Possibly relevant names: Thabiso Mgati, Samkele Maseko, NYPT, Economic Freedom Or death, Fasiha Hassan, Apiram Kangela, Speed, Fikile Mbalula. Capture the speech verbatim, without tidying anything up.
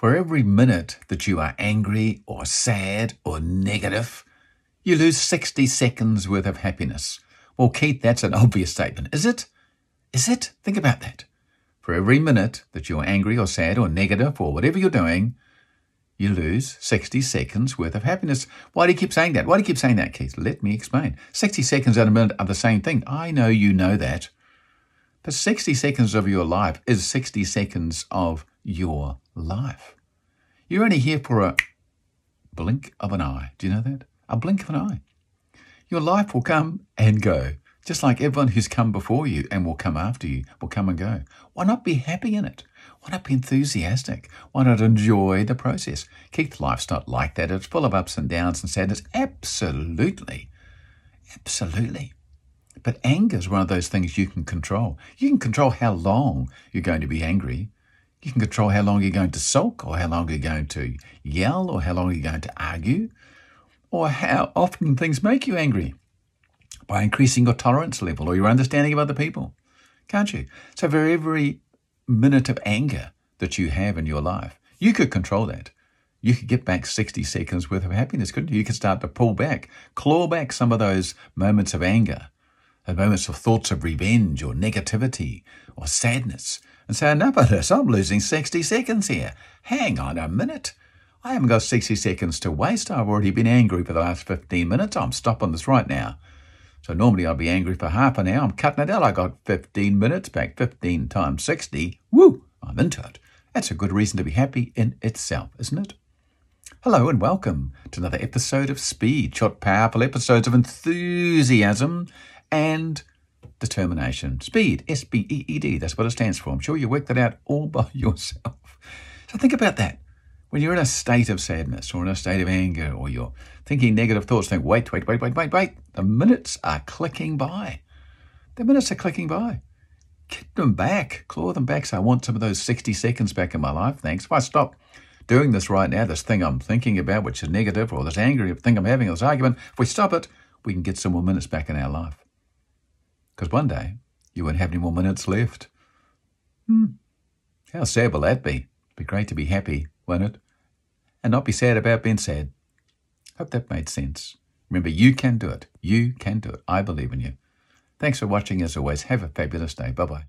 For every minute that you are angry or sad or negative, you lose sixty seconds worth of happiness. Well, Keith, that's an obvious statement. Is it? Is it? Think about that. For every minute that you're angry or sad or negative or whatever you're doing, you lose sixty seconds worth of happiness. Why do you keep saying that? Why do you keep saying that, Keith? Let me explain. sixty seconds and a minute are the same thing. I know you know that. But sixty seconds of your life is sixty seconds of your life. You're only here for a blink of an eye. Do you know that? A blink of an eye. Your life will come and go, just like everyone who's come before you and will come after you will come and go. Why not be happy in it? Why not be enthusiastic? Why not enjoy the process? Keith, life's not like that. It's full of ups and downs and sadness. Absolutely. Absolutely. But anger is one of those things you can control. You can control how long you're going to be angry. You can control how long you're going to sulk or how long you're going to yell or how long you're going to argue, or how often things make you angry by increasing your tolerance level or your understanding of other people, can't you? So for every minute of anger that you have in your life, you could control that. You could get back sixty seconds worth of happiness, couldn't you? You could start to pull back, claw back some of those moments of anger, those moments of thoughts of revenge or negativity or sadness, and say, enough of this, I'm losing sixty seconds here. Hang on a minute. I haven't got sixty seconds to waste. I've already been angry for the last fifteen minutes. I'm stopping this right now. So normally I'd be angry for half an hour. I'm cutting it out. I got fifteen minutes back. fifteen times sixty. Woo! I'm into it. That's a good reason to be happy in itself, isn't it? Hello and welcome to another episode of Speed. Short, powerful episodes of enthusiasm and determination. Speed, S B E E D. That's what it stands for. I'm sure you worked that out all by yourself. So think about that. When you're in a state of sadness or in a state of anger or you're thinking negative thoughts, think, wait, wait, wait, wait, wait, wait. The minutes are clicking by. The minutes are clicking by. Get them back. Claw them back. So I want some of those sixty seconds back in my life. Thanks. If I stop doing this right now, this thing I'm thinking about, which is negative, or this angry thing I'm having, or this argument, if we stop it, we can get some more minutes back in our life. Because one day, you won't have any more minutes left. Hmm. How sad will that be? It'd be great to be happy, won't it? And not be sad about being sad. Hope that made sense. Remember, you can do it. You can do it. I believe in you. Thanks for watching. As always, have a fabulous day. Bye-bye.